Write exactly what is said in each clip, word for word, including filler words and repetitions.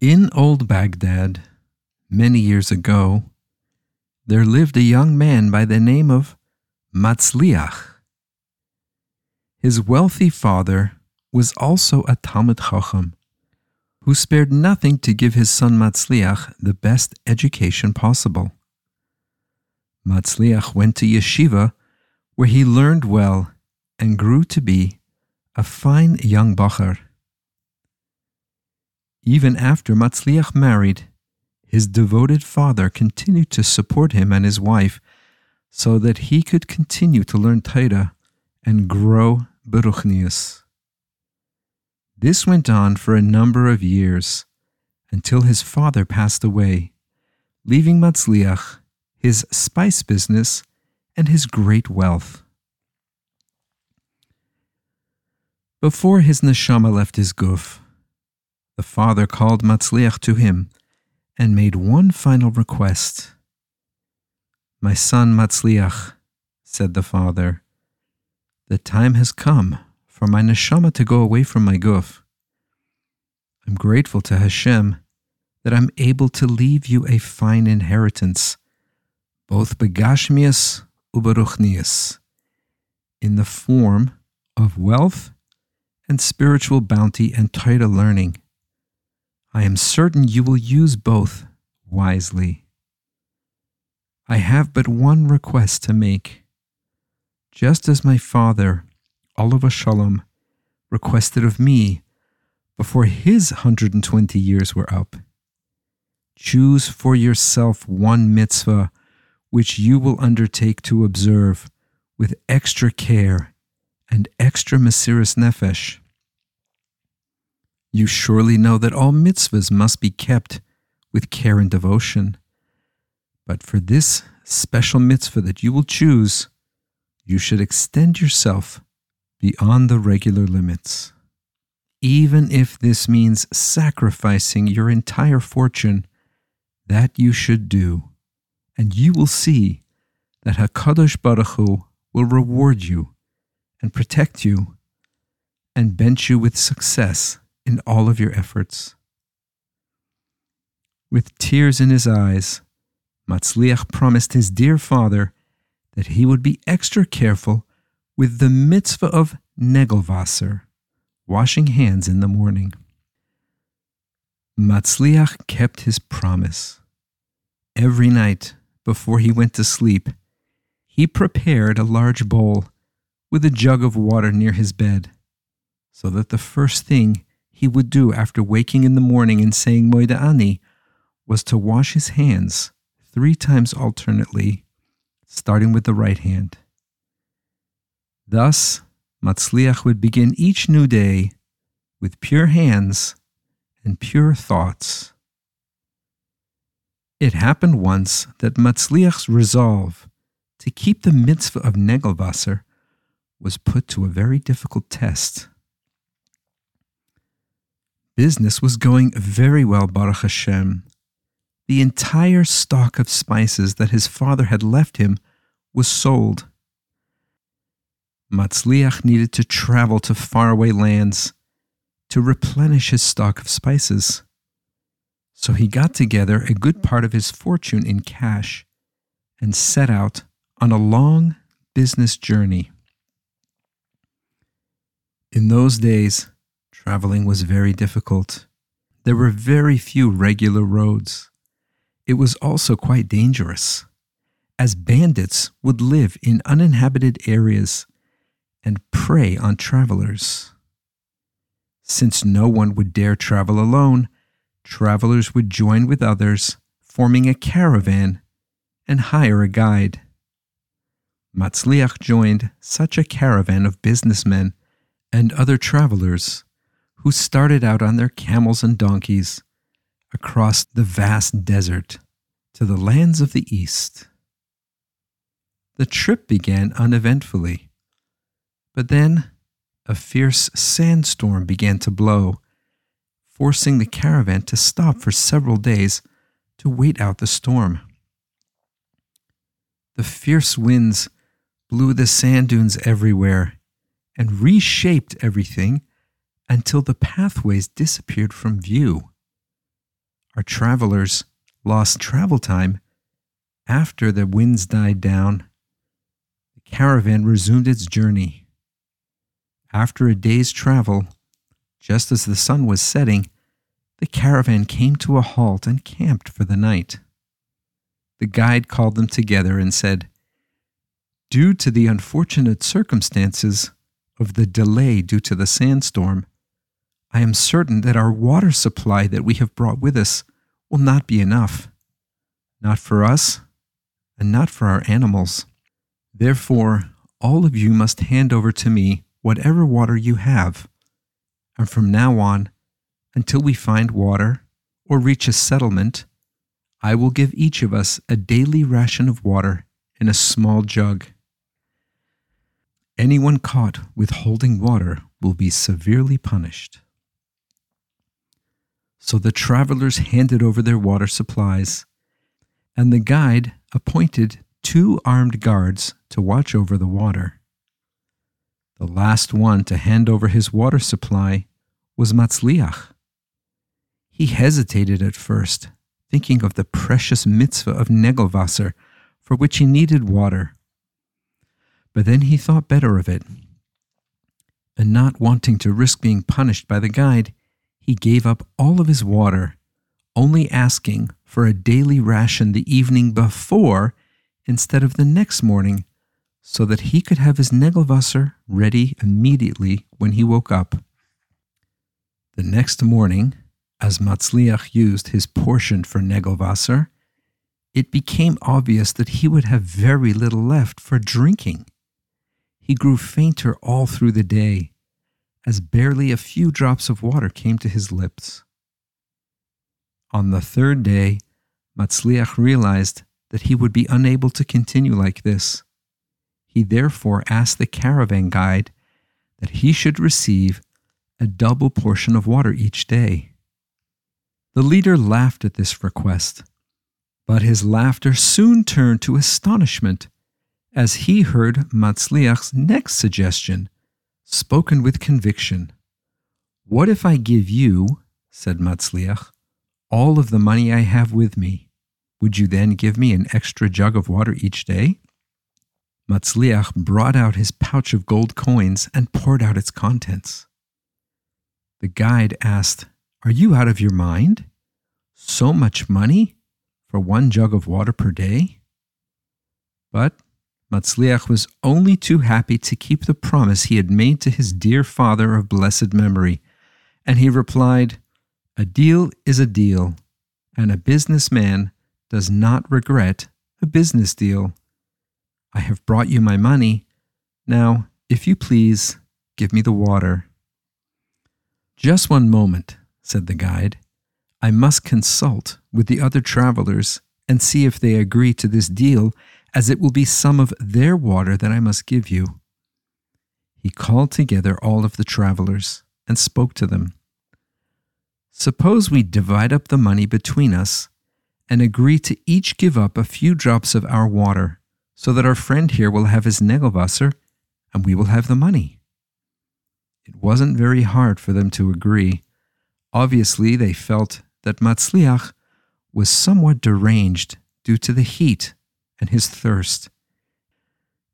In old Baghdad, many years ago, there lived a young man by the name of Matzliach. His wealthy father was also a Talmud Chacham, who spared nothing to give his son Matzliach the best education possible. Matzliach went to yeshiva, where he learned well and grew to be a fine young bochur. Even after Matzliach married, his devoted father continued to support him and his wife so that he could continue to learn Torah and grow Beruchnius. This went on for a number of years until his father passed away, leaving Matzliach his spice business and his great wealth. Before his neshama left his guf, the father called Matzliach to him and made one final request. "My son Matzliach," said the father, "the time has come for my neshama to go away from my guf. I'm grateful to Hashem that I'm able to leave you a fine inheritance, both begashmius uberuchnius, in the form of wealth and spiritual bounty and Torah learning. I am certain you will use both wisely. I have but one request to make. Just as my father, Olov Hashalom, requested of me before his one hundred twenty years were up, choose for yourself one mitzvah which you will undertake to observe with extra care and extra mesiras nefesh. You surely know that all mitzvahs must be kept with care and devotion. But for this special mitzvah that you will choose, you should extend yourself beyond the regular limits, even if this means sacrificing your entire fortune. That you should do, and you will see that HaKadosh Baruch Hu will reward you and protect you and bench you with success in all of your efforts." With tears in his eyes, Matzliach promised his dear father that he would be extra careful with the mitzvah of Negel Vasser, washing hands in the morning. Matzliach kept his promise. Every night, before he went to sleep, he prepared a large bowl with a jug of water near his bed, so that the first thing he would do after waking in the morning and saying moida'ani was to wash his hands three times alternately, starting with the right hand. Thus, Matzliach would begin each new day with pure hands and pure thoughts. It happened once that Matzliach's resolve to keep the mitzvah of Negel Vasser was put to a very difficult test. Business was going very well, Baruch Hashem. The entire stock of spices that his father had left him was sold. Matzliach needed to travel to faraway lands to replenish his stock of spices. So he got together a good part of his fortune in cash and set out on a long business journey. In those days, traveling was very difficult. There were very few regular roads. It was also quite dangerous, as bandits would live in uninhabited areas and prey on travelers. Since no one would dare travel alone, travelers would join with others, forming a caravan, and hire a guide. Matzliach joined such a caravan of businessmen and other travelers who started out on their camels and donkeys across the vast desert to the lands of the east. The trip began uneventfully, but then a fierce sandstorm began to blow, forcing the caravan to stop for several days to wait out the storm. The fierce winds blew the sand dunes everywhere and reshaped everything until the pathways disappeared from view, our travelers lost travel time after the winds died down. The caravan resumed its journey. After a day's travel, just as the sun was setting, the caravan came to a halt and camped for the night. The guide called them together and said, "Due to the unfortunate circumstances of the delay due to the sandstorm, I am certain that our water supply that we have brought with us will not be enough, not for us and not for our animals. Therefore, all of you must hand over to me whatever water you have, and from now on, until we find water or reach a settlement, I will give each of us a daily ration of water in a small jug. Anyone caught withholding water will be severely punished." So the travelers handed over their water supplies, and the guide appointed two armed guards to watch over the water. The last one to hand over his water supply was Matzliach. He hesitated at first, thinking of the precious mitzvah of Negel Vasser, for which he needed water. But then he thought better of it, and not wanting to risk being punished by the guide, he gave up all of his water, only asking for a daily ration the evening before instead of the next morning, so that he could have his Negel Vasser ready immediately when he woke up. The next morning, as Matzliach used his portion for Negel Vasser, it became obvious that he would have very little left for drinking. He grew fainter all through the day, as barely a few drops of water came to his lips. On the third day, Matzliach realized that he would be unable to continue like this. He therefore asked the caravan guide that he should receive a double portion of water each day. The leader laughed at this request, but his laughter soon turned to astonishment as he heard Matzliach's next suggestion, spoken with conviction. "What if I give you," said Matzliach, "all of the money I have with me? Would you then give me an extra jug of water each day?" Matzliach brought out his pouch of gold coins and poured out its contents. The guide asked, "Are you out of your mind? So much money for one jug of water per day?" But Matzliach was only too happy to keep the promise he had made to his dear father of blessed memory, and he replied, "A deal is a deal, and a businessman does not regret a business deal. I have brought you my money. Now, if you please, give me the water." "Just one moment," said the guide. "I must consult with the other travelers and see if they agree to this deal, as it will be some of their water that I must give you." He called together all of the travelers and spoke to them. "Suppose we divide up the money between us and agree to each give up a few drops of our water, so that our friend here will have his Negel Vasser and we will have the money." It wasn't very hard for them to agree. Obviously, they felt that Matzliach was somewhat deranged due to the heat and his thirst.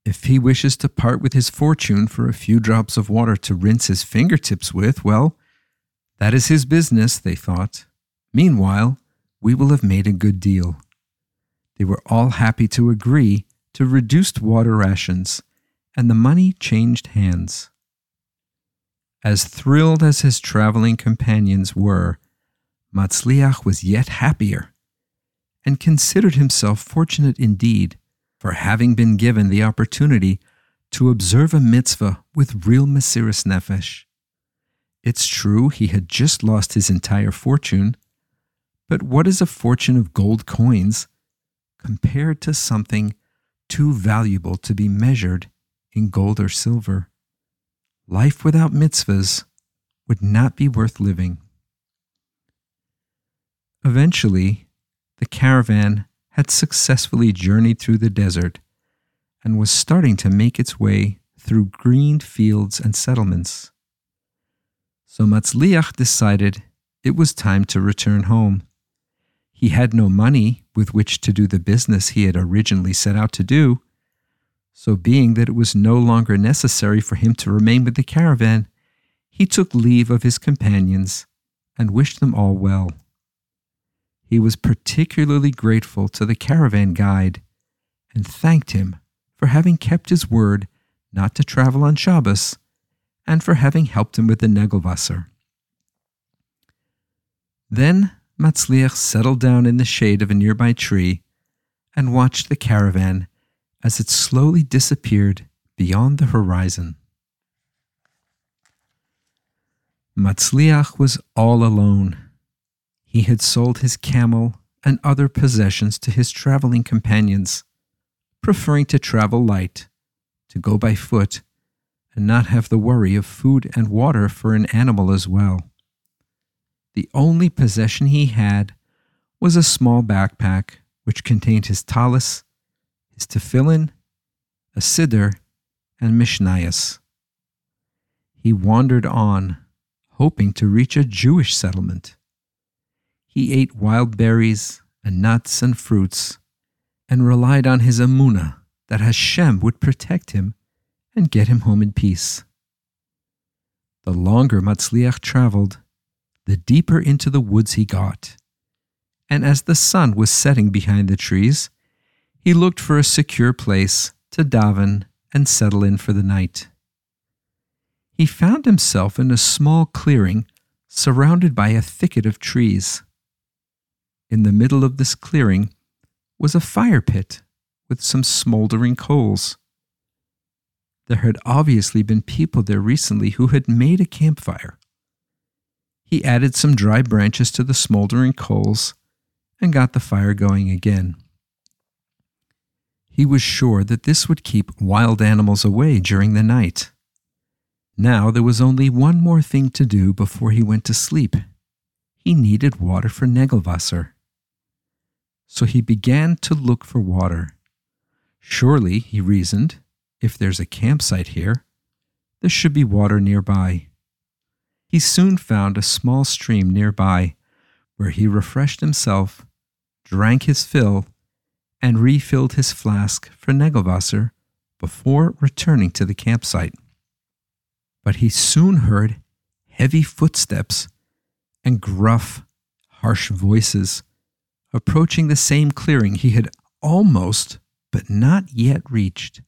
If he wishes to part with his fortune for a few drops of water to rinse his fingertips with, well, that is his business, they thought. Meanwhile, we will have made a good deal. They were all happy to agree to reduced water rations, and the money changed hands. As thrilled as his traveling companions were, Matzliach was yet happier, and considered himself fortunate indeed for having been given the opportunity to observe a mitzvah with real mesiras nefesh. It's true he had just lost his entire fortune, but what is a fortune of gold coins compared to something too valuable to be measured in gold or silver? Life without mitzvahs would not be worth living. Eventually, the caravan had successfully journeyed through the desert and was starting to make its way through green fields and settlements. So Matzliach decided it was time to return home, he had no money with which to do the business he had originally set out to do, so being that it was no longer necessary for him to remain with the caravan, he took leave of his companions and wished them all well. He was particularly grateful to the caravan guide and thanked him for having kept his word not to travel on Shabbos and for having helped him with the Negel Vasser. Then Matzliach settled down in the shade of a nearby tree and watched the caravan as it slowly disappeared beyond the horizon. Matzliach was all alone. He had sold his camel and other possessions to his traveling companions, preferring to travel light, to go by foot, and not have the worry of food and water for an animal as well. The only possession he had was a small backpack which contained his talis, his tefillin, a siddur, and mishnayos. He wandered on, hoping to reach a Jewish settlement. He ate wild berries and nuts and fruits, and relied on his emunah that Hashem would protect him and get him home in peace. The longer Matzliach traveled, the deeper into the woods he got, and as the sun was setting behind the trees, he looked for a secure place to daven and settle in for the night. He found himself in a small clearing surrounded by a thicket of trees. In the middle of this clearing was a fire pit with some smoldering coals. There had obviously been people there recently who had made a campfire. He added some dry branches to the smoldering coals and got the fire going again. He was sure that this would keep wild animals away during the night. Now there was only one more thing to do before he went to sleep. He needed water for Negel Vasser. So he began to look for water. Surely, he reasoned, if there's a campsite here, there should be water nearby. He soon found a small stream nearby, where he refreshed himself, drank his fill, and refilled his flask for Negel Vasser before returning to the campsite. But he soon heard heavy footsteps and gruff, harsh voices approaching the same clearing he had almost but not yet reached.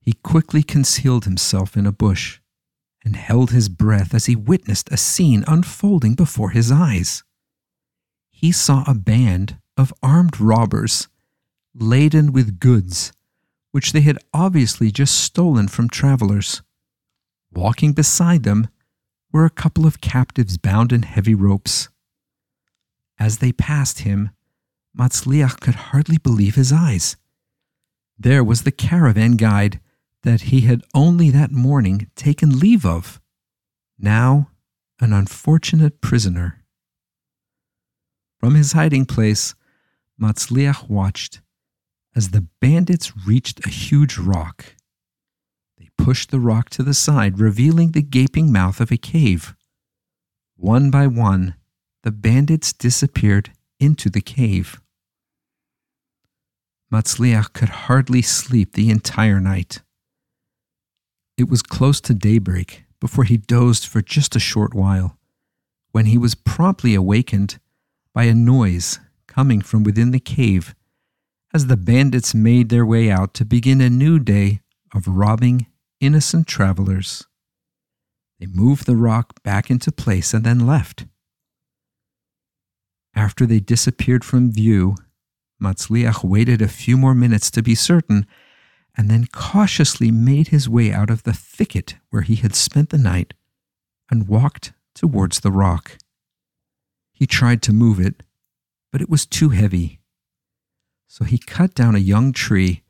He quickly concealed himself in a bush and held his breath as he witnessed a scene unfolding before his eyes. He saw a band of armed robbers laden with goods, which they had obviously just stolen from travelers. Walking beside them were a couple of captives bound in heavy ropes. As they passed him, Matzliach could hardly believe his eyes. There was the caravan guide that he had only that morning taken leave of, now an unfortunate prisoner. From his hiding place, Matzliach watched as the bandits reached a huge rock. They pushed the rock to the side, revealing the gaping mouth of a cave. One by one, the bandits disappeared into the cave. Matzliach could hardly sleep the entire night. It was close to daybreak before he dozed for just a short while, when he was promptly awakened by a noise coming from within the cave as the bandits made their way out to begin a new day of robbing innocent travelers. They moved the rock back into place and then left. After they disappeared from view, Matzliach waited a few more minutes to be certain, and then cautiously made his way out of the thicket where he had spent the night and walked towards the rock. He tried to move it, but it was too heavy. So he cut down a young tree,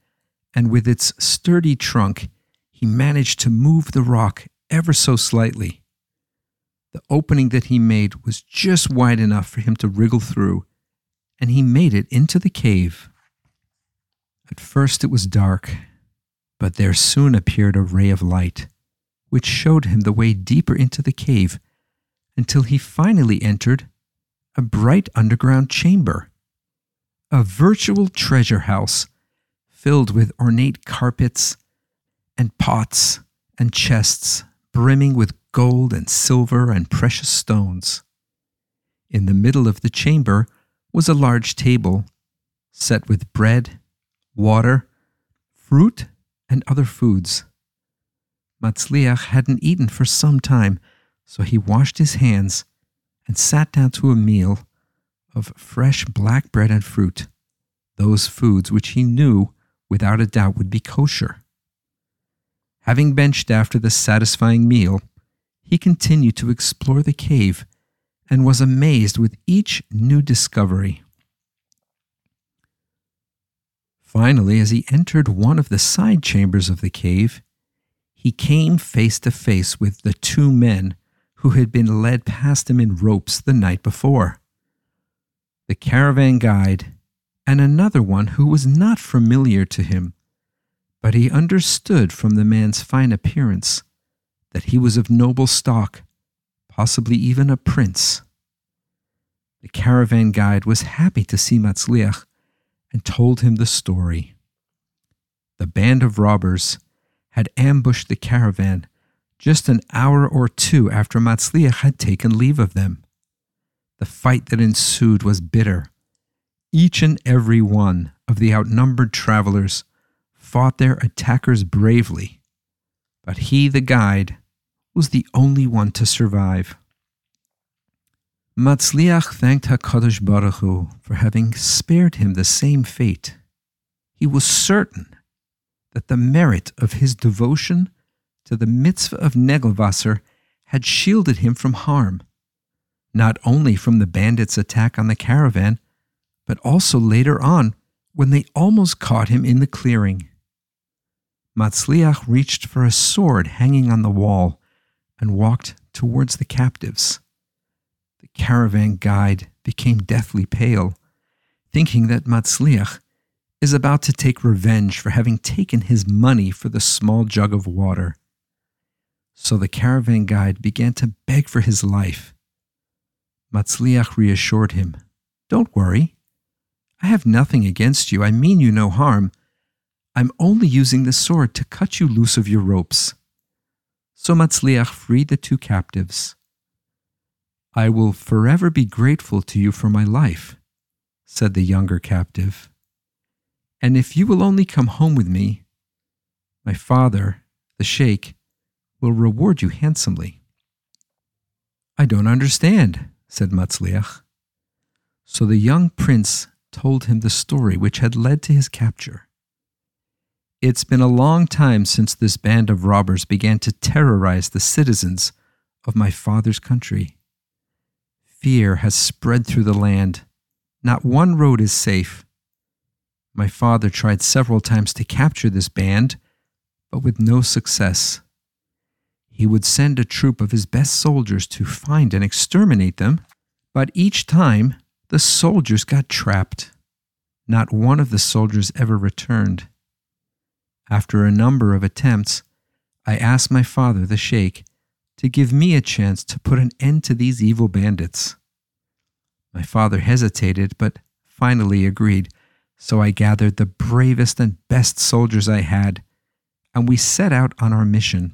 and with its sturdy trunk, he managed to move the rock ever so slightly. The opening that he made was just wide enough for him to wriggle through, and he made it into the cave. At first it was dark, but there soon appeared a ray of light, which showed him the way deeper into the cave, until he finally entered a bright underground chamber, a virtual treasure house filled with ornate carpets and pots and chests brimming with gold and silver and precious stones. In the middle of the chamber was a large table set with bread, water, fruit, and other foods. Matzliach hadn't eaten for some time, so he washed his hands and sat down to a meal of fresh black bread and fruit, those foods which he knew without a doubt would be kosher. Having benched after the satisfying meal, he continued to explore the cave and was amazed with each new discovery. Finally, as he entered one of the side chambers of the cave, he came face to face with the two men who had been led past him in ropes the night before, the caravan guide and another one who was not familiar to him, but he understood from the man's fine appearance that he was of noble stock, possibly even a prince. The caravan guide was happy to see Matzliach and told him the story. The band of robbers had ambushed the caravan just an hour or two after Matzliach had taken leave of them. The fight that ensued was bitter. Each and every one of the outnumbered travelers fought their attackers bravely, but he, the guide, was the only one to survive. Matzliach thanked HaKadosh Baruch Hu for having spared him the same fate. He was certain that the merit of his devotion to the mitzvah of Negel Vasser had shielded him from harm, not only from the bandits' attack on the caravan, but also later on when they almost caught him in the clearing. Matzliach reached for a sword hanging on the wall and walked towards the captives. The caravan guide became deathly pale, thinking that Matzliach is about to take revenge for having taken his money for the small jug of water. So the caravan guide began to beg for his life. Matzliach reassured him, "Don't worry. I have nothing against you. I mean you no harm. I'm only using the sword to cut you loose of your ropes." So Matzliach freed the two captives. "I will forever be grateful to you for my life," said the younger captive. "And if you will only come home with me, my father, the sheikh, will reward you handsomely." "I don't understand," said Matzliach. So the young prince told him the story which had led to his capture. "It's been a long time since this band of robbers began to terrorize the citizens of my father's country. Fear has spread through the land. Not one road is safe. My father tried several times to capture this band, but with no success. He would send a troop of his best soldiers to find and exterminate them, but each time the soldiers got trapped. Not one of the soldiers ever returned. After a number of attempts, I asked my father, the sheikh, to give me a chance to put an end to these evil bandits. My father hesitated, but finally agreed, so I gathered the bravest and best soldiers I had, and we set out on our mission.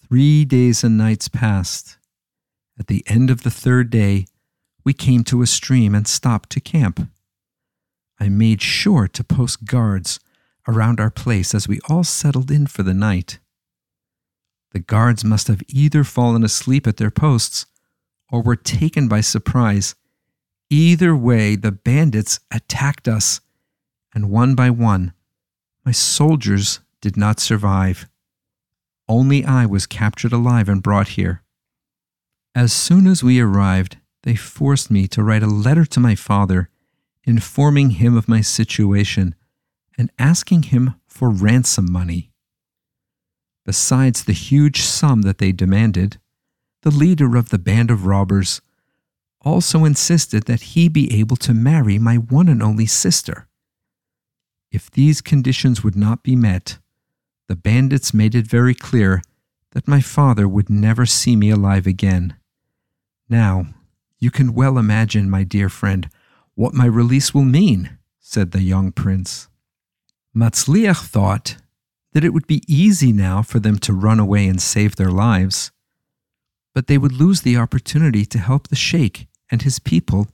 Three days and nights passed. At the end of the third day, we came to a stream and stopped to camp. I made sure to post guards around our place as we all settled in for the night. The guards must have either fallen asleep at their posts or were taken by surprise. Either way, the bandits attacked us, and one by one, my soldiers did not survive. Only I was captured alive and brought here. As soon as we arrived, they forced me to write a letter to my father, informing him of my situation and asking him for ransom money. Besides the huge sum that they demanded, the leader of the band of robbers also insisted that he be able to marry my one and only sister. If these conditions would not be met, the bandits made it very clear that my father would never see me alive again. Now, You can well imagine, my dear friend, what my release will mean, said the young prince. Matzliach thought that it would be easy now for them to run away and save their lives, but they would lose the opportunity to help the sheikh and his people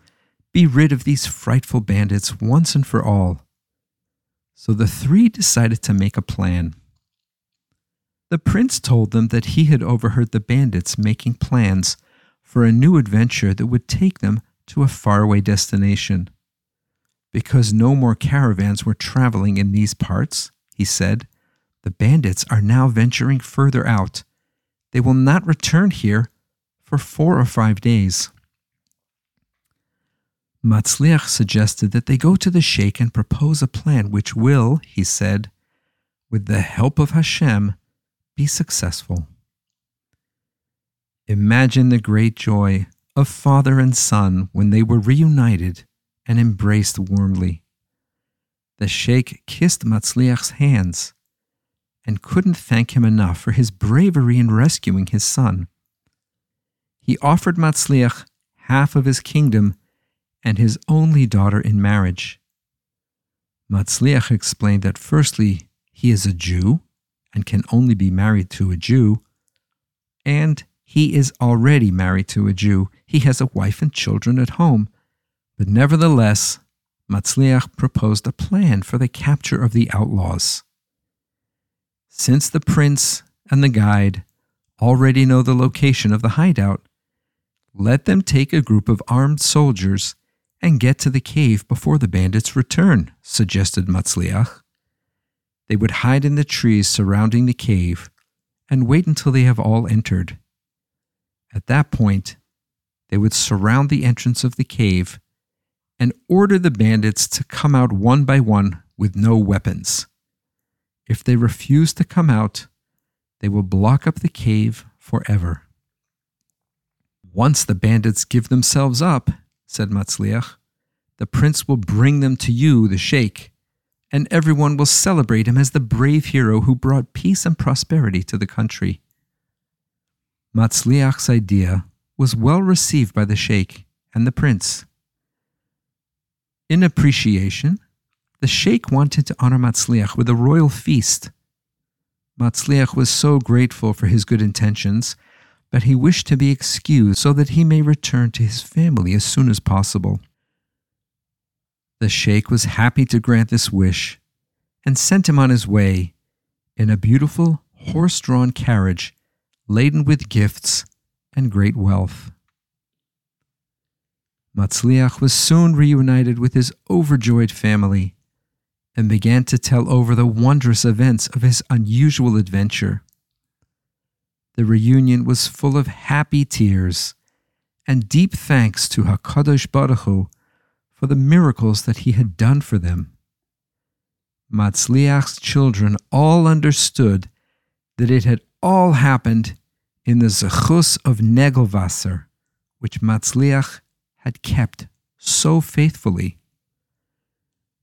be rid of these frightful bandits once and for all. So the three decided to make a plan. The prince told them that he had overheard the bandits making plans for a new adventure that would take them to a faraway destination. Because no more caravans were traveling in these parts, he said, the bandits are now venturing further out. They will not return here for four or five days. Matzliach suggested that they go to the sheikh and propose a plan which will, he said, with the help of Hashem, be successful. Imagine the great joy of father and son when they were reunited and embraced warmly. The sheikh kissed Matzliach's hands and couldn't thank him enough for his bravery in rescuing his son. He offered Matzliach half of his kingdom and his only daughter in marriage. Matzliach explained that firstly, he is a Jew and can only be married to a Jew, and he is already married to a Jew. He has a wife and children at home. But nevertheless, Matzliach proposed a plan for the capture of the outlaws. Since the prince and the guide already know the location of the hideout, let them take a group of armed soldiers and get to the cave before the bandits return, suggested Matzliach. They would hide in the trees surrounding the cave and wait until they have all entered. At that point, they would surround the entrance of the cave and order the bandits to come out one by one with no weapons. If they refuse to come out, they will block up the cave forever. Once the bandits give themselves up, said Matzliach, the prince will bring them to you, the sheikh, and everyone will celebrate him as the brave hero who brought peace and prosperity to the country. Matzliach's idea was well received by the sheikh and the prince. In appreciation, the sheikh wanted to honor Matzliach with a royal feast. Matzliach was so grateful for his good intentions, but he wished to be excused so that he may return to his family as soon as possible. The sheikh was happy to grant this wish and sent him on his way in a beautiful horse-drawn carriage laden with gifts and great wealth. Matzliach was soon reunited with his overjoyed family and began to tell over the wondrous events of his unusual adventure. The reunion was full of happy tears and deep thanks to HaKadosh Baruch Hu for the miracles that he had done for them. Matzliach's children all understood that it had all happened in the Zechus of Negel Vasser, which Matzliach had kept so faithfully.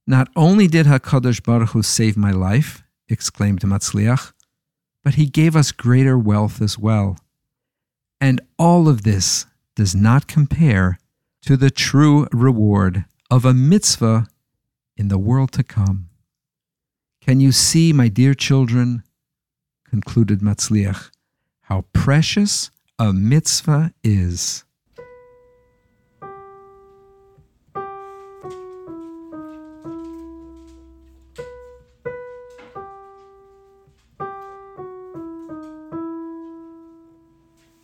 Not only did HaKadosh Baruch Hu save my life, exclaimed Matzliach, but he gave us greater wealth as well. And all of this does not compare to the true reward of a mitzvah in the world to come. Can you see, my dear children, concluded Matzliach, how precious a mitzvah is?